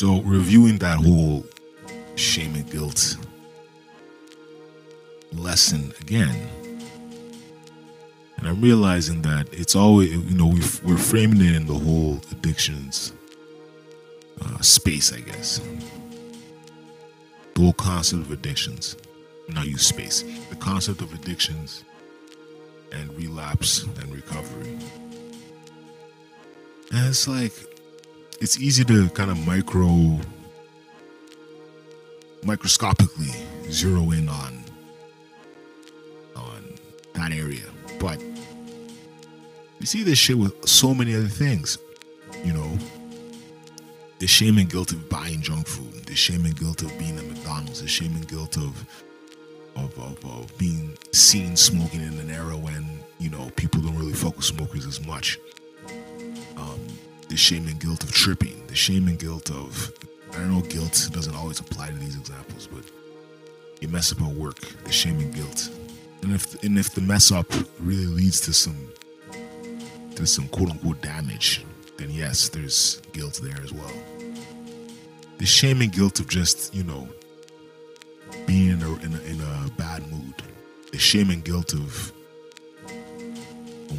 So reviewing that whole shame and guilt lesson again, and I'm realizing that it's always, you know, we're framing it in the whole addictions space, I guess. The whole concept of addictions, not use space, the concept of addictions and relapse and recovery. And it's like, it's easy to kind of microscopically zero in on that area. But you see this shit with so many other things, you know, the shame and guilt of buying junk food, the shame and guilt of being at McDonald's, the shame and guilt of being seen smoking in an era when, you know, people don't really fuck with smokers as much. The shame and guilt of tripping, the shame and guilt of, I know guilt doesn't always apply to these examples, but you mess up at work, the shame and guilt. And if the mess up really leads to some quote unquote damage, then yes, there's guilt there as well. The shame and guilt of just, you know, being in a bad mood, the shame and guilt of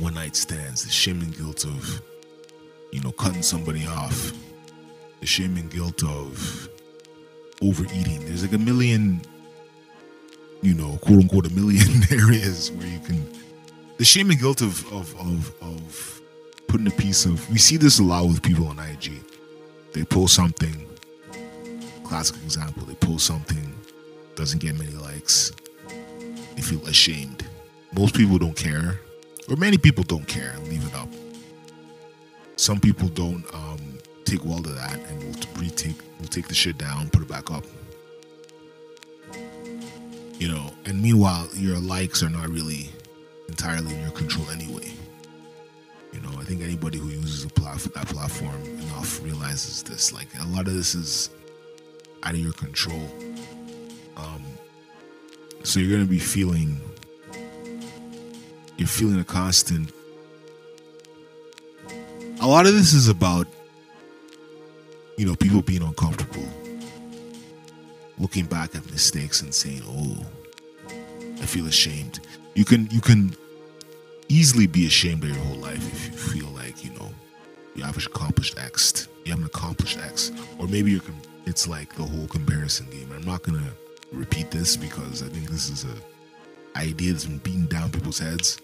one night stands, the shame and guilt of, you know, cutting somebody off, the shame and guilt of overeating. There's like a million, you know, quote unquote, a million areas where you can, the shame and guilt of putting a piece of, we see this a lot with people on IG. They post something, classic example, they post something, doesn't get many likes, they feel ashamed. Most people don't care, or many people don't care and leave it up. Some people don't take well to that and will take the shit down, put it back up. You know, and meanwhile, your likes are not really entirely in your control anyway. You know, I think anybody who uses that platform enough realizes this. Like, a lot of this is out of your control. So you're going to be feeling, you're feeling a constant. A lot of this is about, you know, people being uncomfortable, looking back at mistakes and saying, "Oh, I feel ashamed." You can easily be ashamed of your whole life if you feel like, you know, you haven't accomplished X, you haven't accomplished X, or maybe you're. It's like the whole comparison game. I'm not gonna repeat this because I think this is a idea that's been beaten down people's heads.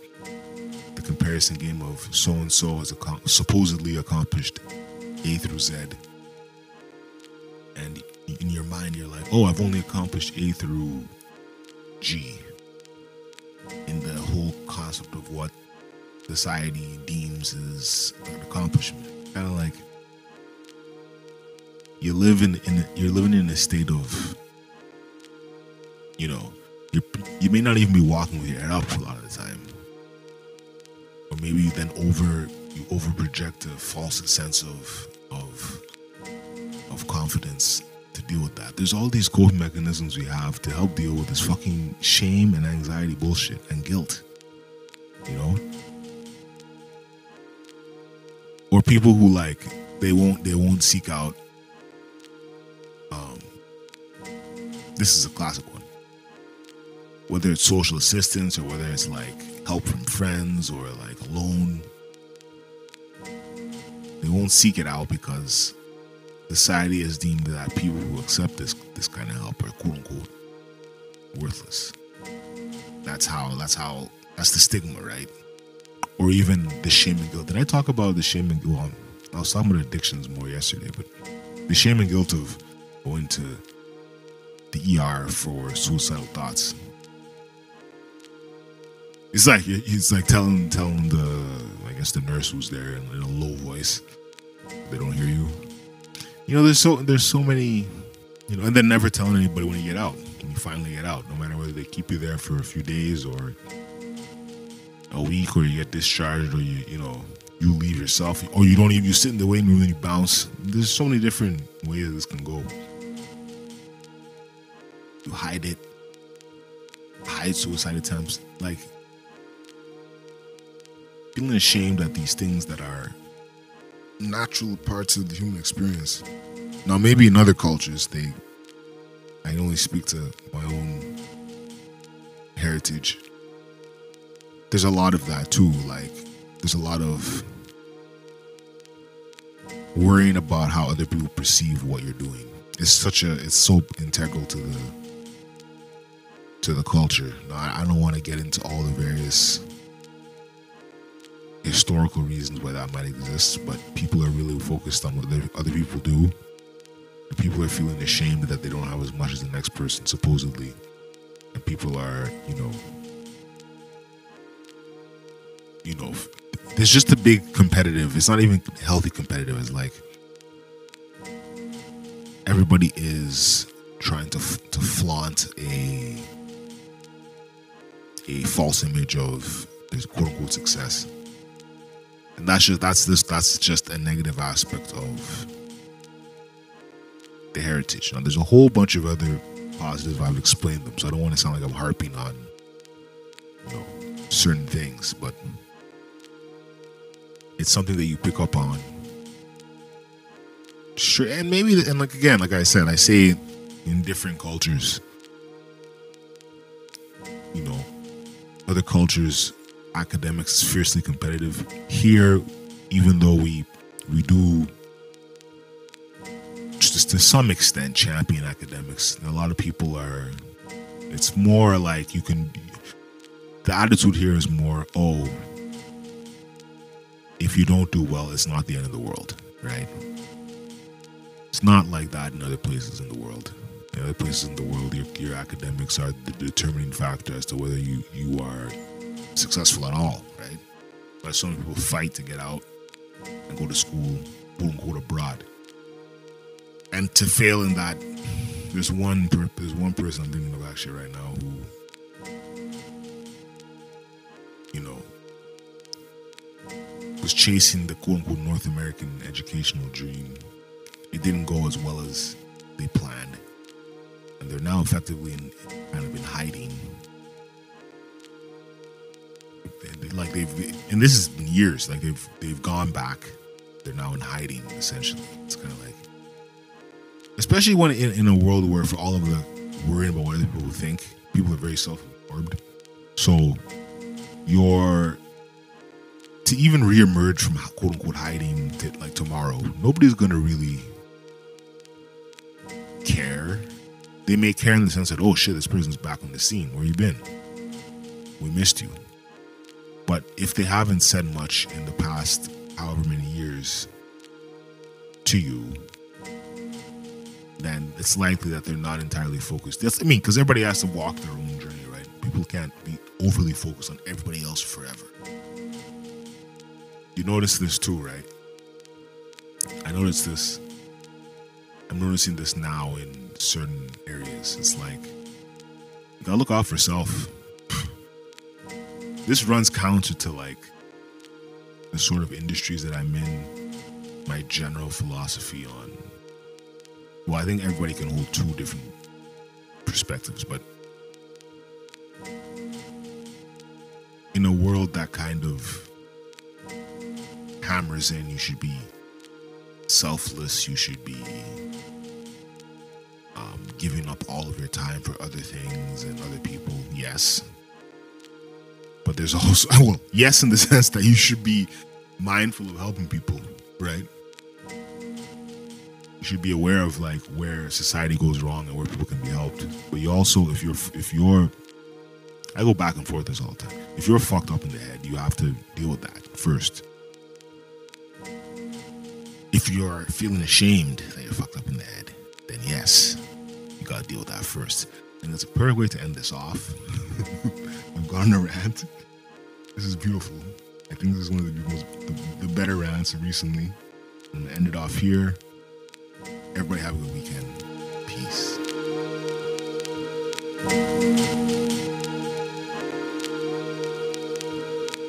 The comparison game of so-and-so has supposedly accomplished A through Z. And in your mind, you're like, oh, I've only accomplished A through G. In the whole concept of what society deems as an accomplishment. Kind of like you live you're living in a state of, you know, you may not even be walking with your head up a lot of the time. Or maybe you then over project a false sense of confidence to deal with that. There's all these coping mechanisms we have to help deal with this fucking shame and anxiety bullshit and guilt, you know? Or people who, like, they won't seek out. This is a classic one. Whether it's social assistance or whether it's like help from friends or like loan, they won't seek it out because society has deemed that people who accept this kind of help are quote unquote worthless. That's the stigma, right? Or even the shame and guilt. Did I talk about the shame and guilt? I was talking about addictions more yesterday, but the shame and guilt of going to the ER for suicidal thoughts. He's like telling the nurse who's there in a low voice, they don't hear you. You know, there's so many, you know, and then never telling anybody when you get out, when you finally get out, no matter whether they keep you there for a few days or a week, or you get discharged, or you leave yourself, or you don't even, you sit in the waiting room and you bounce. There's so many different ways this can go. You hide it, hide suicide attempts, like. Feeling ashamed at these things that are natural parts of the human experience Now, maybe in other cultures, I can only speak to my own heritage. There's a lot of that too. Like, there's a lot of worrying about how other people perceive what you're doing. It's so integral to the culture. Now, I don't want to get into all the various historical reasons why that might exist, but people are really focused on what other people do. People are feeling ashamed that they don't have as much as the next person, supposedly. And people are, you know, there's just a big competitive. It's not even healthy competitive. It's like everybody is trying to flaunt a false image of their quote unquote success. And that's just a negative aspect of the heritage. Now, there's a whole bunch of other positives. I've explained them, so I don't want to sound like I'm harping on certain things, but it's something that you pick up on. Sure, and maybe, and like again, like I said, I say in different cultures, other cultures, academics is fiercely competitive. Here, even though we do, just to some extent, champion academics, a lot of people are, it's more like the attitude here is more, oh, if you don't do well, it's not the end of the world, right? It's not like that in other places in the world. In other places in the world, your academics are the determining factor as to whether you are successful at all, right? But so many people fight to get out and go to school, quote unquote, abroad. And to fail in that, there's one person I'm thinking of actually right now who, was chasing the quote unquote North American educational dream. It didn't go as well as they planned. And they're now effectively kind of in hiding. And this has been years. Like they've gone back. They're now in hiding, essentially. It's kind of like, especially when in a world where, for all of the worrying about what other people think, people are very self-absorbed. So to even reemerge from quote unquote hiding to like tomorrow, nobody's gonna really care. They may care in the sense that, oh shit, this person's back on the scene. Where you been? We missed you. But if they haven't said much in the past however many years to you, then it's likely that they're not entirely focused. Because everybody has to walk their own journey, right? People can't be overly focused on everybody else forever. You notice this too, right? I noticed this. I'm noticing this now in certain areas. It's like, you gotta look out for self. This runs counter to like the sort of industries that I'm in, my general philosophy on. Well, I think everybody can hold two different perspectives, but in a world that kind of hammers in, you should be selfless, you should be giving up all of your time for other things and other people, yes. But there's also, well, yes, in the sense that you should be mindful of helping people, right? You should be aware of like where society goes wrong and where people can be helped. But you also, if you're, I go back and forth this all the time. If you're fucked up in the head, you have to deal with that first. If you're feeling ashamed that you're fucked up in the head, then yes, you gotta deal with that first. And that's a perfect way to end this off. I've gone on a rant. This is beautiful. I think this is one of the better rants recently. I'm going to end it off here. Everybody have a good weekend. Peace.